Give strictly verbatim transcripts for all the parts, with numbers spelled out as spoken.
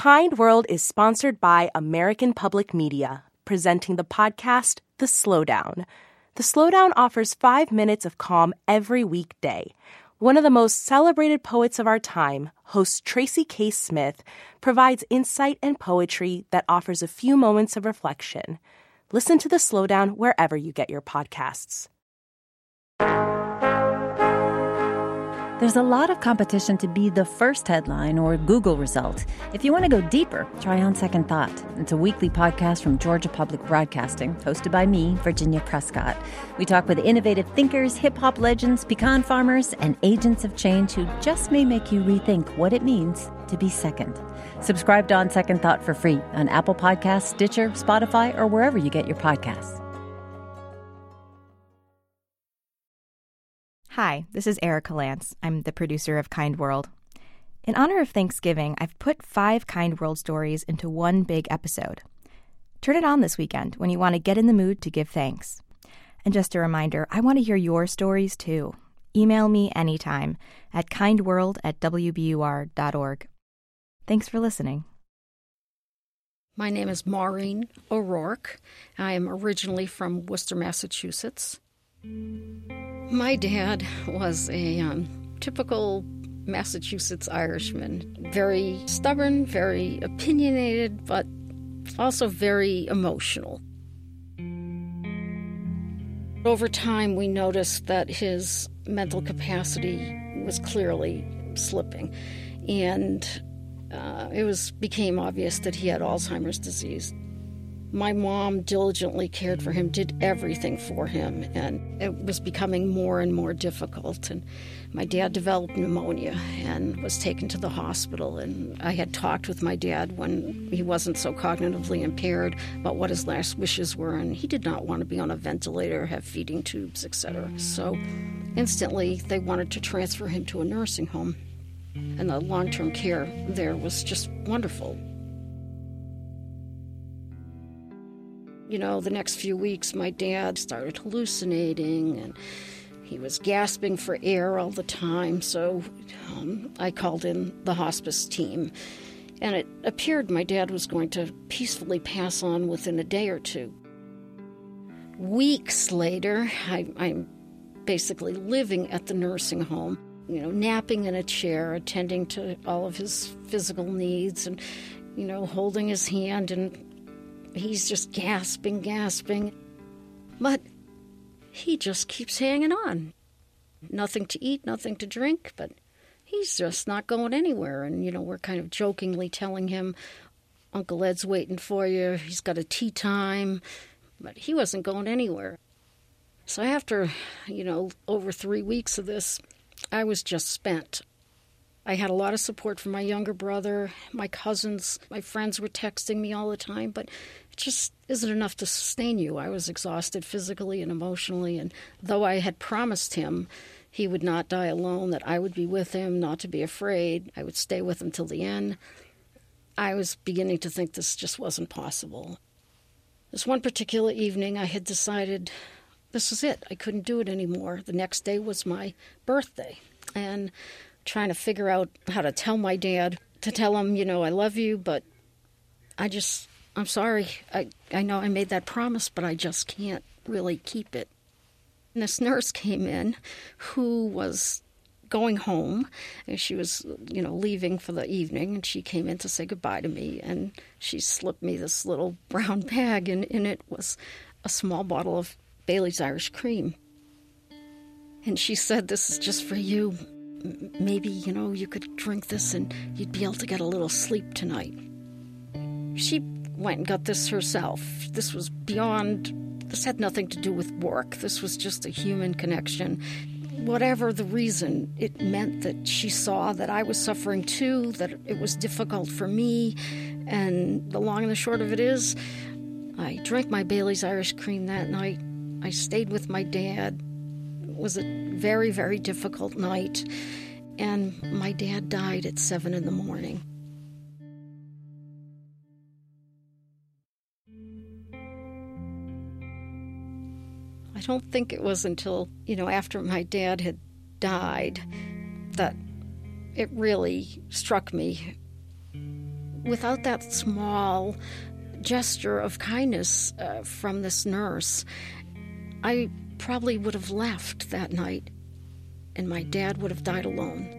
Kind World is sponsored by American Public Media, presenting the podcast, The Slowdown. The Slowdown offers five minutes of calm every weekday. One of the most celebrated poets of our time, host Tracy K. Smith, provides insight and poetry that offers a few moments of reflection. Listen to The Slowdown wherever you get your podcasts. There's a lot of competition to be the first headline or Google result. If you want to go deeper, try On Second Thought. It's a weekly podcast from Georgia Public Broadcasting, hosted by me, Virginia Prescott. We talk with innovative thinkers, hip-hop legends, pecan farmers, and agents of change who just may make you rethink what it means to be second. Subscribe to On Second Thought for free on Apple Podcasts, Stitcher, Spotify, or wherever you get your podcasts. Hi, this is Erica Lance. I'm the producer of Kind World. In honor of Thanksgiving, I've put five Kind World stories into one big episode. Turn it on this weekend when you want to get in the mood to give thanks. And just a reminder, I want to hear your stories too. Email me anytime at kindworld at w b u r dot org. Thanks for listening. My name is Maureen O'Rourke. I am originally from Worcester, Massachusetts. My dad was a um, typical Massachusetts Irishman, very stubborn, very opinionated, but also very emotional. Over time, we noticed that his mental capacity was clearly slipping, and uh, it was became obvious that he had Alzheimer's disease. My mom diligently cared for him, did everything for him, and it was becoming more and more difficult. And my dad developed pneumonia and was taken to the hospital. And I had talked with my dad when he wasn't so cognitively impaired about what his last wishes were, and he did not want to be on a ventilator, have feeding tubes, et cetera. So instantly they wanted to transfer him to a nursing home, and the long-term care there was just wonderful. You know, the next few weeks, my dad started hallucinating, and he was gasping for air all the time, so um, I called in the hospice team. And it appeared my dad was going to peacefully pass on within a day or two. Weeks later, I, I'm basically living at the nursing home, you know, napping in a chair, attending to all of his physical needs, and, you know, holding his hand, and he's just gasping, gasping. But he just keeps hanging on. Nothing to eat, nothing to drink, but he's just not going anywhere. And, you know, we're kind of jokingly telling him, Uncle Ed's waiting for you, he's got a tea time. But he wasn't going anywhere. So after, you know, over three weeks of this, I was just spent. I had a lot of support from my younger brother, my cousins, my friends were texting me all the time, but it just isn't enough to sustain you. I was exhausted physically and emotionally, and though I had promised him he would not die alone, that I would be with him, not to be afraid, I would stay with him till the end, I was beginning to think this just wasn't possible. This one particular evening, I had decided this was it. I couldn't do it anymore. The next day was my birthday, and trying to figure out how to tell my dad, to tell him, you know, I love you, but I just, I'm sorry. I, I know I made that promise, but I just can't really keep it. And this nurse came in who was going home, and she was, you know, leaving for the evening, and she came in to say goodbye to me, and she slipped me this little brown bag, and in it was a small bottle of Bailey's Irish Cream. And she said, "This is just for you. Maybe, you know, you could drink this and you'd be able to get a little sleep tonight." She went and got this herself. This was beyond, this had nothing to do with work. This was just a human connection. Whatever the reason, it meant that she saw that I was suffering too, that it was difficult for me, and the long and the short of it is, I drank my Bailey's Irish Cream that night. I stayed with my dad. It was a very, very difficult night, and my dad died at seven in the morning. I don't think it was until, you know, after my dad had died that it really struck me without that small gesture of kindness uh, from this nurse, I probably would have left that night, and my dad would have died alone.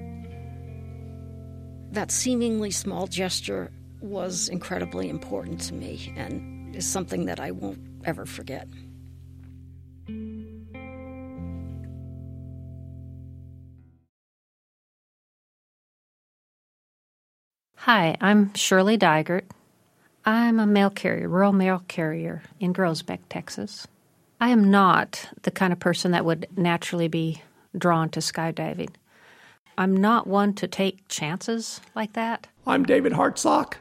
That seemingly small gesture was incredibly important to me and is something that I won't ever forget. Hi, I'm Shirley Digert. I'm a mail carrier, rural mail carrier in Grosbeck, Texas. I am not the kind of person that would naturally be drawn to skydiving. I'm not one to take chances like that. I'm David Hartsock.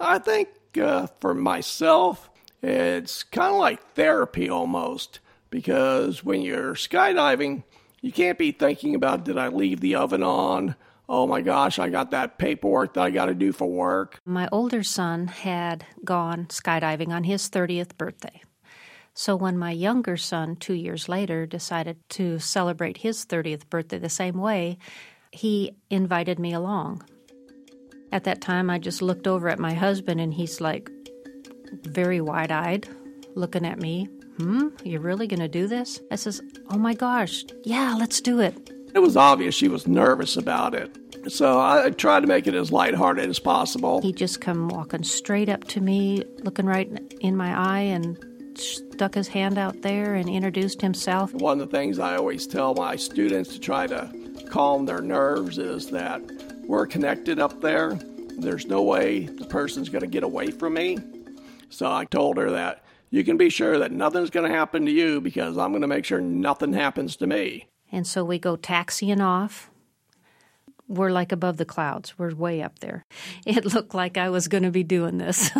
I think uh, for myself, it's kind of like therapy almost, because when you're skydiving, you can't be thinking about, did I leave the oven on? Oh my gosh, I got that paperwork that I got to do for work. My older son had gone skydiving on his thirtieth birthday. So when my younger son, two years later, decided to celebrate his thirtieth birthday the same way, he invited me along. At that time, I just looked over at my husband, and he's like very wide-eyed, looking at me. Hmm, you're really going to do this? I says, oh my gosh, yeah, let's do it. It was obvious she was nervous about it, so I tried to make it as lighthearted as possible. He just come walking straight up to me, looking right in my eye, and stuck his hand out there and introduced himself. One of the things I always tell my students to try to calm their nerves is that we're connected up there. There's no way the person's going to get away from me. So I told her that you can be sure that nothing's going to happen to you because I'm going to make sure nothing happens to me. And so we go taxiing off. We're like above the clouds. We're way up there. It looked like I was going to be doing this.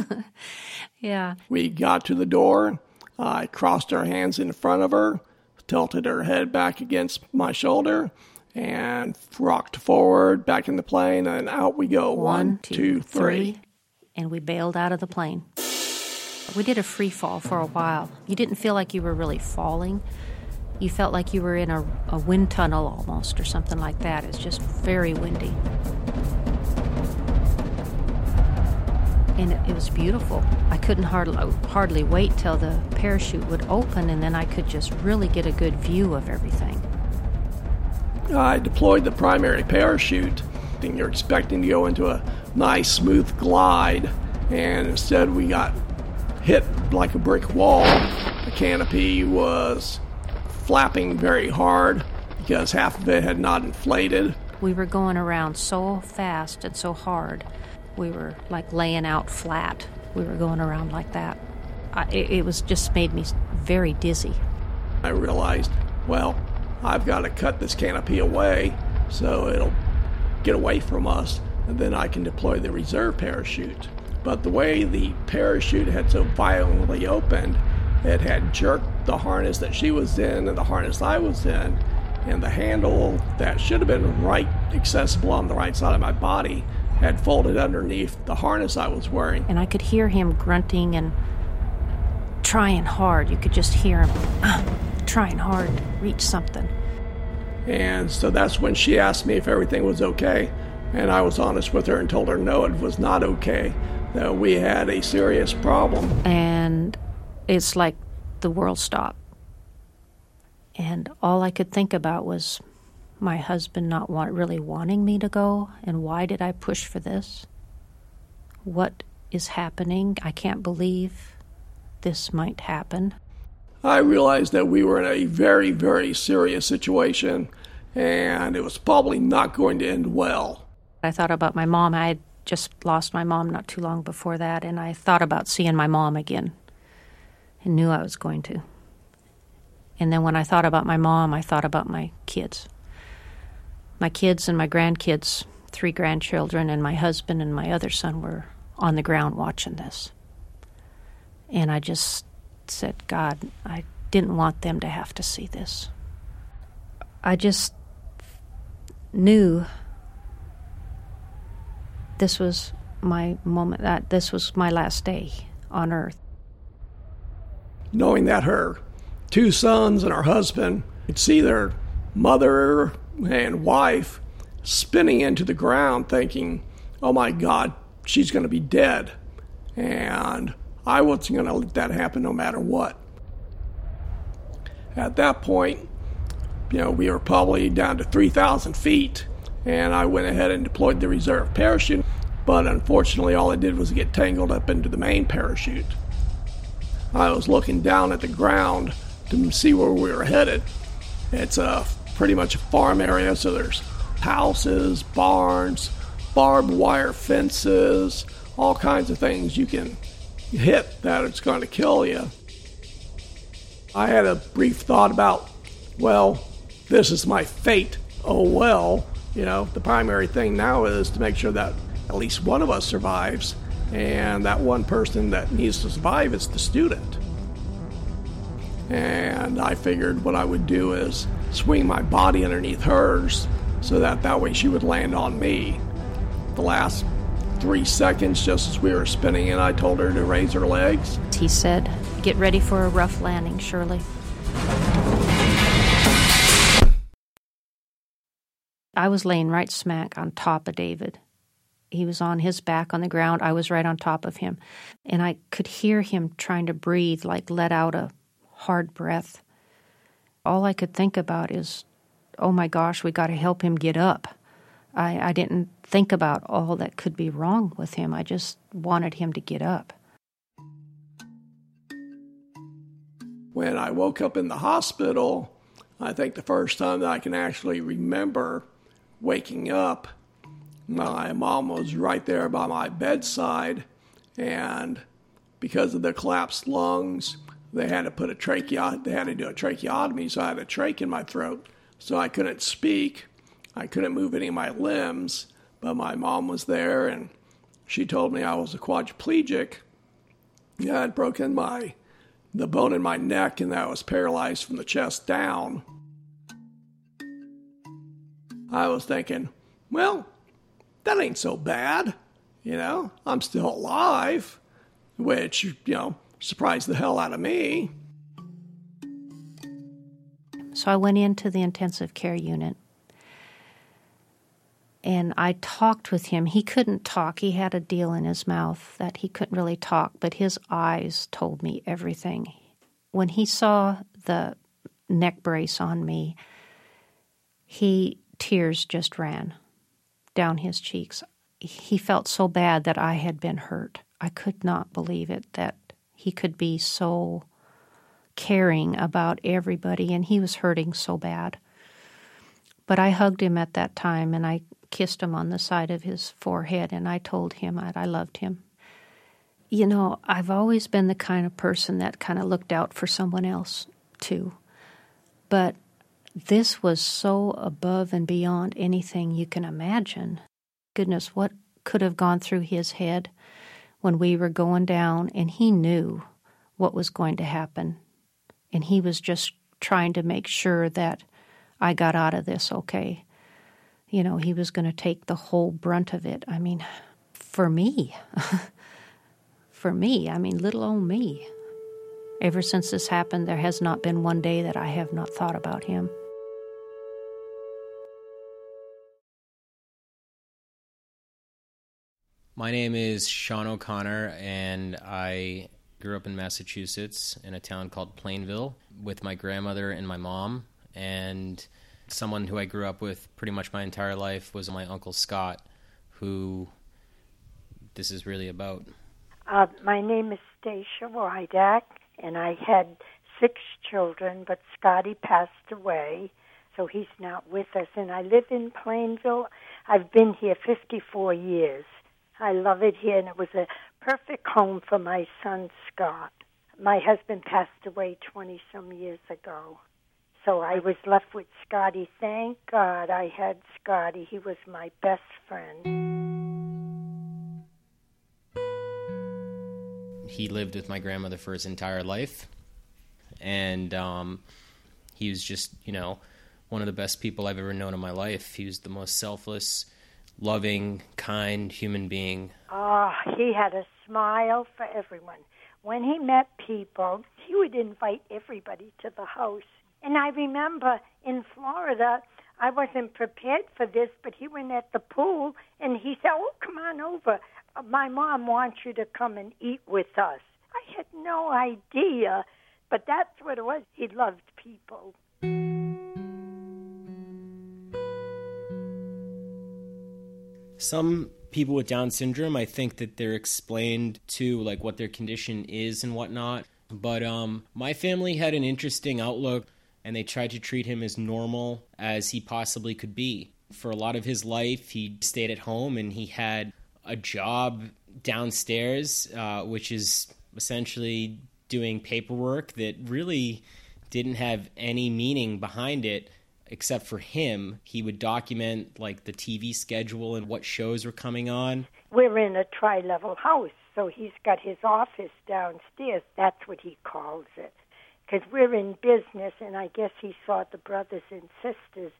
Yeah. We got to the door. I crossed her hands in front of her, tilted her head back against my shoulder, and rocked forward back in the plane, and out we go. One, two, three. And we bailed out of the plane. We did a free fall for a while. You didn't feel like you were really falling. You felt like you were in a, a wind tunnel almost or something like that. It's just very windy. And it, it was beautiful. I couldn't hardly, hardly wait till the parachute would open, and then I could just really get a good view of everything. I deployed the primary parachute, and you're expecting to go into a nice, smooth glide, and instead we got hit like a brick wall. The canopy was flapping very hard because half of it had not inflated. We were going around so fast and so hard. We were like laying out flat. We were going around like that. I, it was just made me very dizzy. I realized, well, I've got to cut this canopy away so it'll get away from us, and then I can deploy the reserve parachute. But the way the parachute had so violently opened, it had jerked the harness that she was in and the harness I was in, and the handle that should have been right accessible on the right side of my body had folded underneath the harness I was wearing. And I could hear him grunting and trying hard. You could just hear him uh, trying hard to reach something. And so that's when she asked me if everything was okay, and I was honest with her and told her no, it was not okay, that we had a serious problem. And it's like the world stopped. And all I could think about was my husband not want, really wanting me to go, and why did I push for this? What is happening? I can't believe this might happen. I realized that we were in a very, very serious situation, and it was probably not going to end well. I thought about my mom. I had just lost my mom not too long before that, and I thought about seeing my mom again. And knew I was going to. And then when I thought about my mom, I thought about my kids. My kids and my grandkids, three grandchildren, and my husband and my other son were on the ground watching this. And I just said, God, I didn't want them to have to see this. I just knew this was my moment, that this was my last day on earth. Knowing that her two sons and her husband could see their mother and wife spinning into the ground thinking, oh my God, she's going to be dead, and I wasn't going to let that happen no matter what. At that point, you know, we were probably down to three thousand feet, and I went ahead and deployed the reserve parachute, but unfortunately all it did was get tangled up into the main parachute. I was looking down at the ground to see where we were headed. It's a, pretty much a farm area, so there's houses, barns, barbed wire fences, all kinds of things you can hit that it's going to kill you. I had a brief thought about, well, this is my fate. Oh well, you know, the primary thing now is to make sure that at least one of us survives, and that one person that needs to survive is the student. And I figured what I would do is swing my body underneath hers so that that way she would land on me. The last three seconds, just as we were spinning in, I told her to raise her legs. He said, "Get ready for a rough landing, Shirley." I was laying right smack on top of David. He was on his back on the ground. I was right on top of him. And I could hear him trying to breathe, like let out a hard breath. All I could think about is, oh my gosh, we got to help him get up. I, I didn't think about all that could be wrong with him. I just wanted him to get up. When I woke up in the hospital, I think the first time that I can actually remember waking up, my mom was right there by my bedside, and because of the collapsed lungs, they had to put a tracheo- they had to do a tracheotomy, so I had a trach in my throat, so I couldn't speak. I couldn't move any of my limbs, but my mom was there, and she told me I was a quadriplegic. Yeah, I'd broken my the bone in my neck, and that I was paralyzed from the chest down. I was thinking, well, that ain't so bad. You know, I'm still alive, which, you know, surprised the hell out of me. So I went into the intensive care unit. And I talked with him. He couldn't talk. He had a deal in his mouth that he couldn't really talk, but his eyes told me everything. When he saw the neck brace on me, he tears just ran down his cheeks. He felt so bad that I had been hurt. I could not believe it, that he could be so caring about everybody, and he was hurting so bad. But I hugged him at that time, and I kissed him on the side of his forehead, and I told him that I loved him. You know, I've always been the kind of person that kind of looked out for someone else, too. But this was so above and beyond anything you can imagine. Goodness, what could have gone through his head when we were going down, and he knew what was going to happen. And he was just trying to make sure that I got out of this okay. You know, he was going to take the whole brunt of it. I mean, for me. for me. I mean, little old me. Ever since this happened, there has not been one day that I have not thought about him. My name is Sean O'Connor, and I grew up in Massachusetts in a town called Plainville with my grandmother and my mom, and someone who I grew up with pretty much my entire life was my Uncle Scott, who this is really about. Uh, my name is Stacia Wydak, and I had six children, but Scotty passed away, so he's not with us. And I live in Plainville. I've been here fifty-four years. I love it here, and it was a perfect home for my son, Scott. My husband passed away twenty-some years ago. So I was left with Scotty. Thank God I had Scotty. He was my best friend. He lived with my grandmother for his entire life. And um, he was just, you know, one of the best people I've ever known in my life. He was the most selfless, loving, kind human being. Oh, he had a smile for everyone. When he met people, he would invite everybody to the house. And I remember in Florida, I wasn't prepared for this, but he went at the pool, and he said, oh, come on over. my mom wants you to come and eat with us. I had no idea, but that's what it was. He loved people. Some people with Down syndrome, I think that they're explained to, like, what their condition is and whatnot. But um, my family had an interesting outlook, and they tried to treat him as normal as he possibly could be. For a lot of his life, he stayed at home, and he had a job downstairs, uh, which is essentially doing paperwork that really didn't have any meaning behind it, except for him. He would document, like, the T V schedule and what shows were coming on. We're in a tri-level house, so he's got his office downstairs. That's what he calls it. Because we're in business, and I guess he saw the brothers and sisters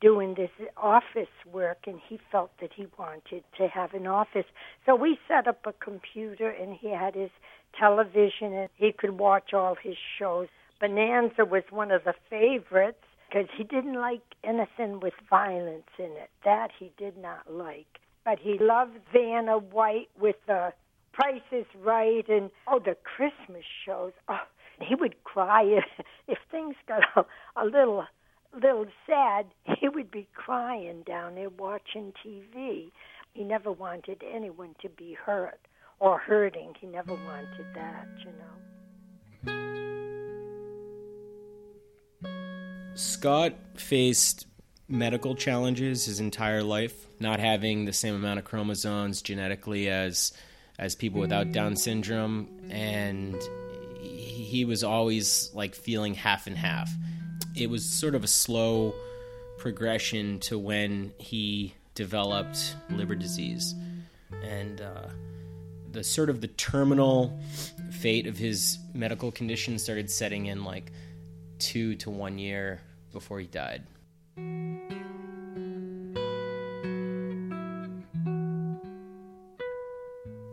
doing this office work, and he felt that he wanted to have an office. So we set up a computer, and he had his television, and he could watch all his shows. Bonanza was one of the favorites, because he didn't like anything with violence in it. That he did not like. But he loved Vanna White with the Price is Right, and, oh, the Christmas shows. Oh, he would cry if, if things got a, a little little sad. He would be crying down there watching T V. He never wanted anyone to be hurt or hurting. He never wanted that, you know. Scott faced medical challenges his entire life, not having the same amount of chromosomes genetically as as people without Down syndrome, and he was always, like, feeling half and half. It was sort of a slow progression to when he developed liver disease. And uh, the sort of the terminal fate of his medical condition started setting in, like, two to one year before he died.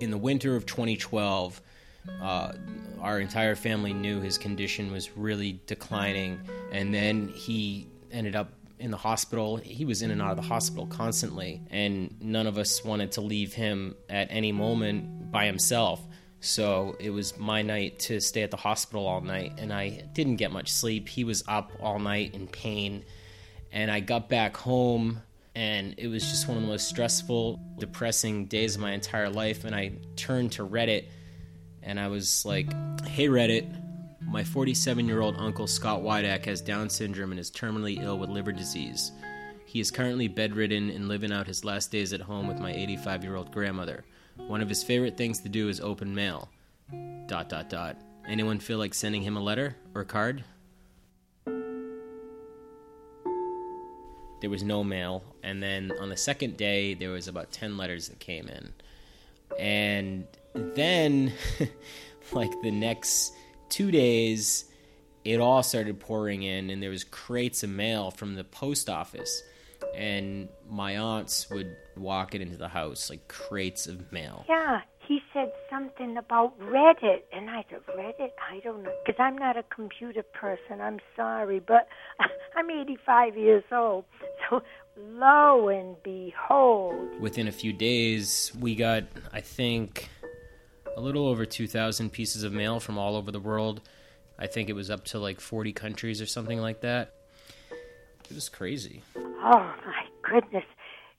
In the winter of twenty twelve, uh, our entire family knew his condition was really declining, and then he ended up in the hospital. He was in and out of the hospital constantly, and none of us wanted to leave him at any moment by himself. So it was my night to stay at the hospital all night, and I didn't get much sleep. He was up all night in pain, and I got back home, and it was just one of the most stressful, depressing days of my entire life. And I turned to Reddit, and I was like, hey, Reddit, my forty-seven-year-old uncle Scott Wydak has Down syndrome and is terminally ill with liver disease. He is currently bedridden and living out his last days at home with my eighty-five-year-old grandmother. One of his favorite things to do is open mail. Dot, dot, dot. Anyone feel like sending him a letter or a card? There was no mail. And then on the second day, there was about ten letters that came in. And then, like, the next two days, it all started pouring in, and there was crates of mail from the post office, and my aunts would walk it into the house, like, crates of mail. Yeah, he said something about Reddit, and I said, Reddit? I don't know, because I'm not a computer person, I'm sorry, but I'm eighty-five years old, so lo and behold. Within a few days, we got, I think, a little over two thousand pieces of mail from all over the world. I think it was up to like forty countries or something like that. It was crazy. Oh, my goodness.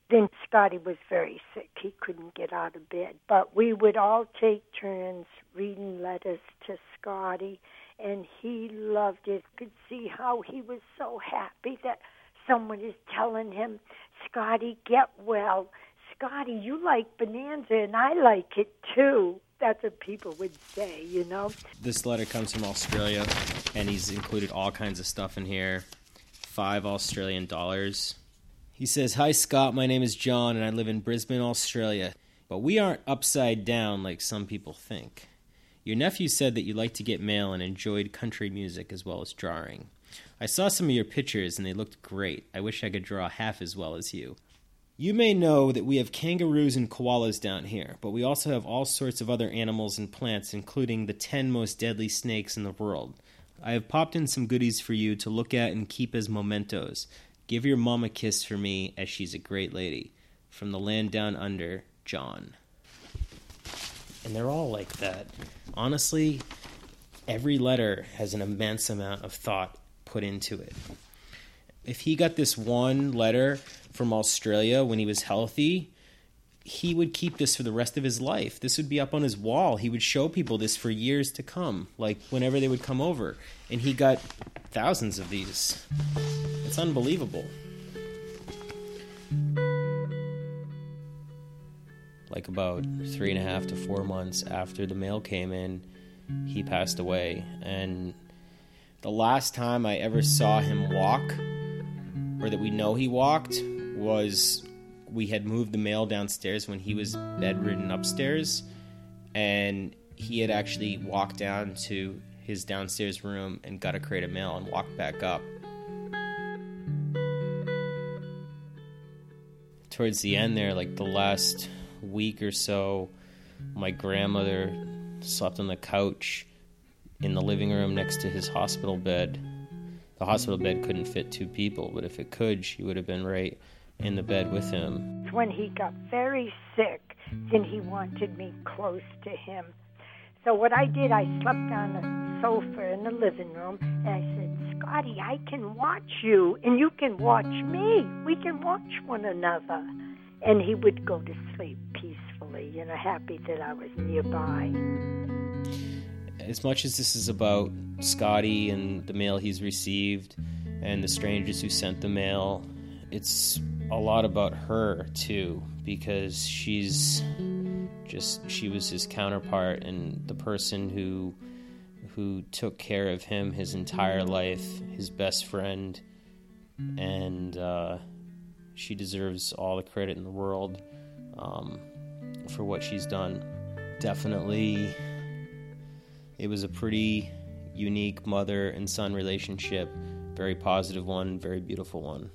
Then Scotty was very sick. He couldn't get out of bed. But we would all take turns reading letters to Scotty, and he loved it. Could see how he was so happy that someone is telling him, Scotty, get well. Scotty, you like Bonanza, and I like it too. That's what people would say, you know. This letter comes from Australia, and he's included all kinds of stuff in here. Five Australian dollars. He says, hi, Scott, my name is John, and I live in Brisbane, Australia. But we aren't upside down like some people think. Your nephew said that you like to get mail and enjoyed country music as well as drawing. I saw some of your pictures, and they looked great. I wish I could draw half as well as you. You may know that we have kangaroos and koalas down here, but we also have all sorts of other animals and plants, including the ten most deadly snakes in the world. I have popped in some goodies for you to look at and keep as mementos. Give your mom a kiss for me, as she's a great lady. From the land down under, John. and they're all like that. Honestly, every letter has an immense amount of thought put into it. If he got this one letter from Australia when he was healthy, he would keep this for the rest of his life. This would be up on his wall. He would show people this for years to come, like whenever they would come over. And he got thousands of these. It's unbelievable. Like about three and a half to four months after the mail came in, he passed away. And the last time I ever saw him walk, or that we know he walked, was we had moved the mail downstairs when he was bedridden upstairs, and he had actually walked down to his downstairs room and got a crate of mail and walked back up. Towards the end there, like the last week or so, my grandmother slept on the couch in the living room next to his hospital bed. The hospital bed couldn't fit two people, but if it could, she would have been right in the bed with him. When he got very sick, then he wanted me close to him. So what I did, I slept on a sofa in the living room, and I said, Scotty, I can watch you, and you can watch me. We can watch one another. And he would go to sleep peacefully, you know, happy that I was nearby. As much as this is about Scotty and the mail he's received and the strangers who sent the mail, it's a lot about her too, because she's just she was his counterpart and the person who who took care of him his entire life, his best friend, and uh, she deserves all the credit in the world um, for what she's done. Definitely. It was a pretty unique mother and son relationship, very positive one, very beautiful one.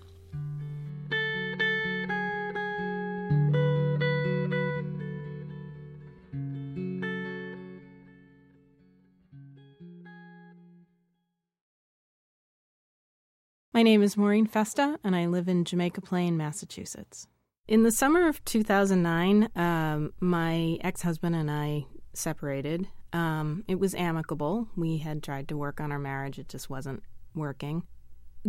My name is Maureen Festa, and I live in Jamaica Plain, Massachusetts. In the summer of two thousand nine, um, my ex-husband and I separated. Um, it was amicable. We had tried to work on our marriage. It just wasn't working.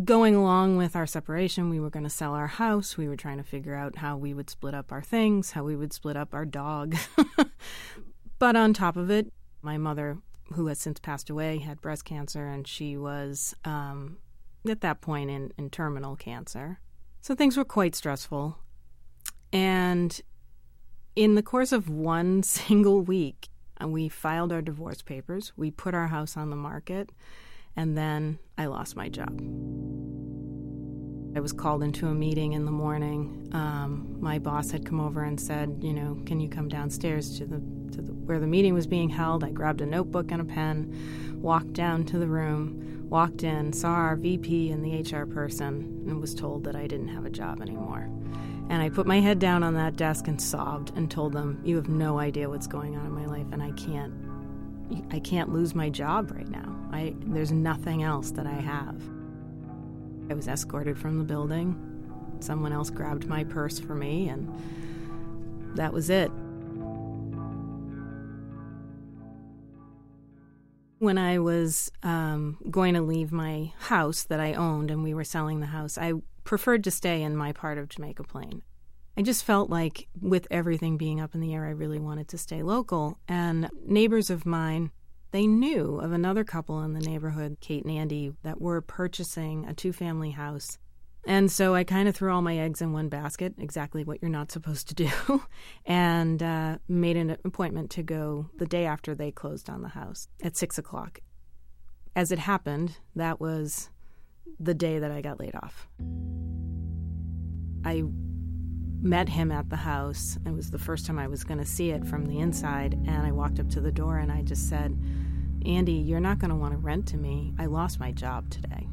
Going along with our separation, we were going to sell our house. We were trying to figure out how we would split up our things, how we would split up our dog. But on top of it, my mother, who has since passed away, had breast cancer, and she was, um, at that point, in, in terminal cancer. So things were quite stressful. And in the course of one single week, we filed our divorce papers, we put our house on the market, and then I lost my job. I was called into a meeting in the morning. Um, my boss had come over and said, you know, can you come downstairs to the, to the where the meeting was being held? I grabbed a notebook and a pen, walked down to the room, walked in, saw our V P and the H R person, and was told that I didn't have a job anymore. And I put my head down on that desk and sobbed and told them, you have no idea what's going on in my life, and I can't I can't lose my job right now. I there's nothing else that I have. I was escorted from the building. Someone else grabbed my purse for me, and that was it. When I was um, going to leave my house that I owned, and we were selling the house, I preferred to stay in my part of Jamaica Plain. I just felt like with everything being up in the air, I really wanted to stay local. And neighbors of mine, they knew of another couple in the neighborhood, Kate and Andy, that were purchasing a two-family house. And so I kind of threw all my eggs in one basket, exactly what you're not supposed to do, and uh, made an appointment to go the day after they closed on the house at six o'clock. As it happened, that was the day that I got laid off. I met him at the house. It was the first time I was going to see it from the inside, and I walked up to the door and I just said, Andy, you're not going to want to rent to me. I lost my job today.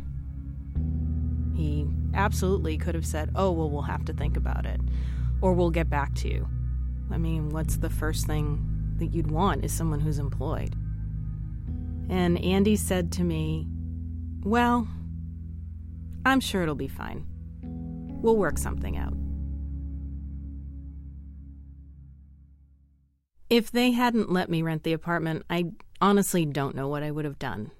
He absolutely could have said, oh, well, we'll have to think about it, or we'll get back to you. I mean, what's the first thing that you'd want is someone who's employed. And Andy said to me, well, I'm sure it'll be fine. We'll work something out. If they hadn't let me rent the apartment, I honestly don't know what I would have done.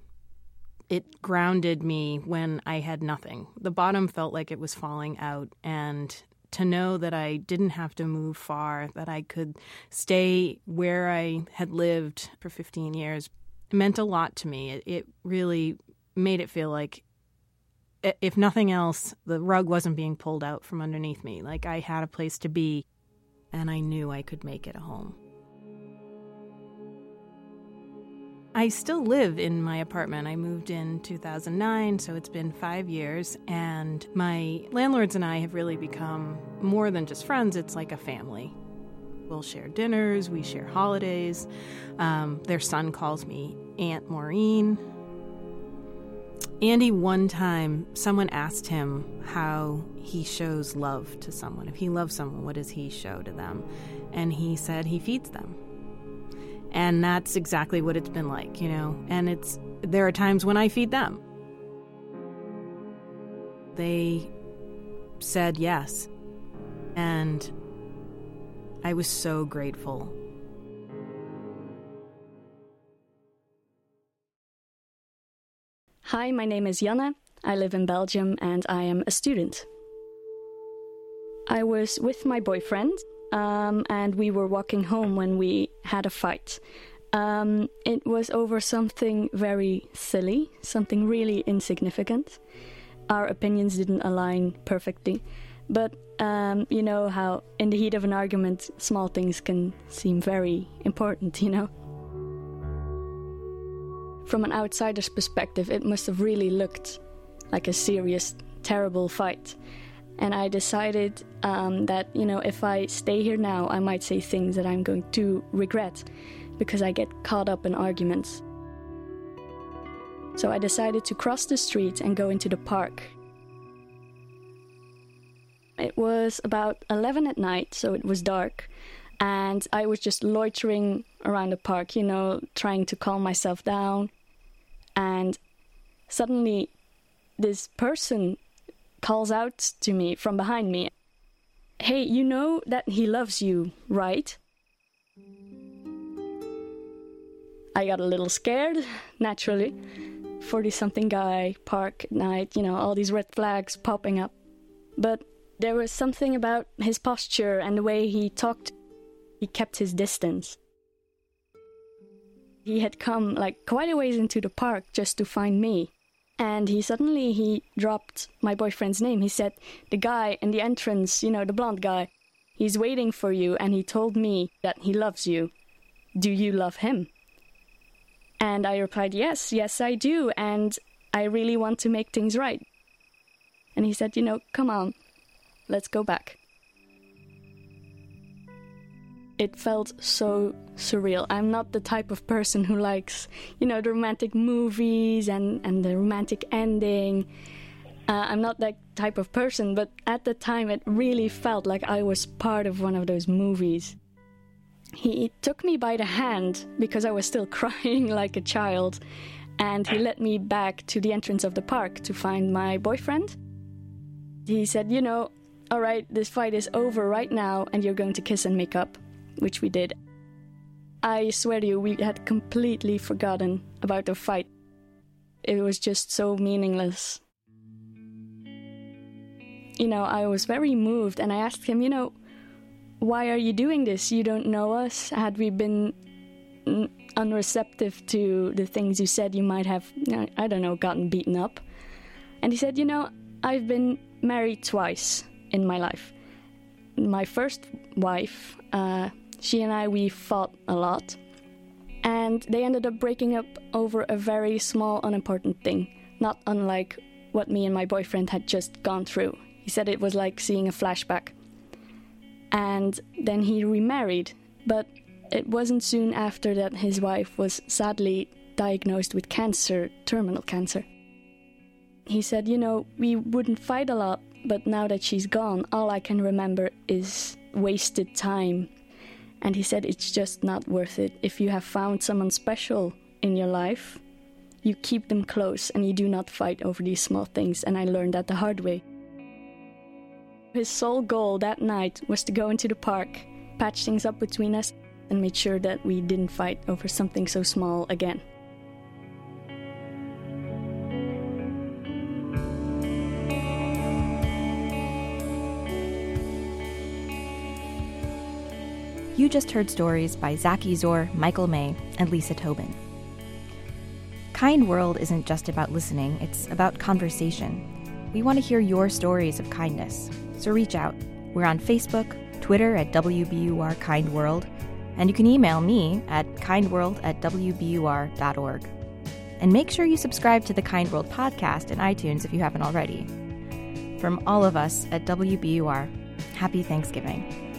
It grounded me when I had nothing. The bottom felt like it was falling out, and to know that I didn't have to move far, that I could stay where I had lived for fifteen years, meant a lot to me. It, it really made it feel like, if nothing else, the rug wasn't being pulled out from underneath me. Like, I had a place to be, and I knew I could make it a home. I still live in my apartment. I moved in two thousand nine, so it's been five years, and my landlords and I have really become more than just friends. It's like a family. We'll share dinners, we share holidays. Um, their son calls me Aunt Maureen. Andy, one time, someone asked him how he shows love to someone. If he loves someone, what does he show to them? And he said he feeds them. And that's exactly what it's been like, you know. And it's there are times when I feed them. They said yes. And I was so grateful. Hi, my name is Janne. I live in Belgium and I am a student. I was with my boyfriend. Um, and we were walking home when we had a fight. Um, it was over something very silly, something really insignificant. Our opinions didn't align perfectly. But um, you know how in the heat of an argument, small things can seem very important, you know? From an outsider's perspective, it must have really looked like a serious, terrible fight. And I decided um, that, you know, if I stay here now, I might say things that I'm going to regret because I get caught up in arguments. So I decided to cross the street and go into the park. It was about eleven at night, so it was dark. And I was just loitering around the park, you know, trying to calm myself down. And suddenly this person calls out to me from behind me. Hey, you know that he loves you, right? I got a little scared, naturally. forty-something guy, park at night, you know, all these red flags popping up. But there was something about his posture and the way he talked. He kept his distance. He had come, like, quite a ways into the park just to find me. And he suddenly, he dropped my boyfriend's name. He said, the guy in the entrance, you know, the blonde guy, he's waiting for you. And he told me that he loves you. Do you love him? And I replied, yes, yes, I do. And I really want to make things right. And he said, you know, come on, let's go back. It felt so surreal. I'm not the type of person who likes, you know, the romantic movies and, and the romantic ending. Uh, I'm not that type of person, but at the time it really felt like I was part of one of those movies. He took me by the hand because I was still crying like a child, and he led me back to the entrance of the park to find my boyfriend. He said, you know, all right, this fight is over right now and you're going to kiss and make up. Which we did. I swear to you, we had completely forgotten about the fight. It was just so meaningless. You know, I was very moved and I asked him, you know, why are you doing this? You don't know us. Had we been unreceptive to the things you said, you might have, I don't know, gotten beaten up. And he said, you know, I've been married twice in my life. My first wife, uh, she and I, we fought a lot, and they ended up breaking up over a very small, unimportant thing, not unlike what me and my boyfriend had just gone through. He said it was like seeing a flashback. And then he remarried, but it wasn't soon after that his wife was sadly diagnosed with cancer, terminal cancer. He said, you know, we wouldn't fight a lot, but now that she's gone, all I can remember is wasted time. And he said, it's just not worth it. If you have found someone special in your life, you keep them close and you do not fight over these small things. And I learned that the hard way. His sole goal that night was to go into the park, patch things up between us, and made sure that we didn't fight over something so small again. You just heard stories by Zaki Zor, Michael May, and Lisa Tobin. Kind World isn't just about listening, it's about conversation. We want to hear your stories of kindness, so reach out. We're on Facebook, Twitter at W B U R Kind World, and you can email me at kindworld at w b u r dot org. And make sure you subscribe to the Kind World podcast in iTunes if you haven't already. From all of us at W B U R, happy Thanksgiving.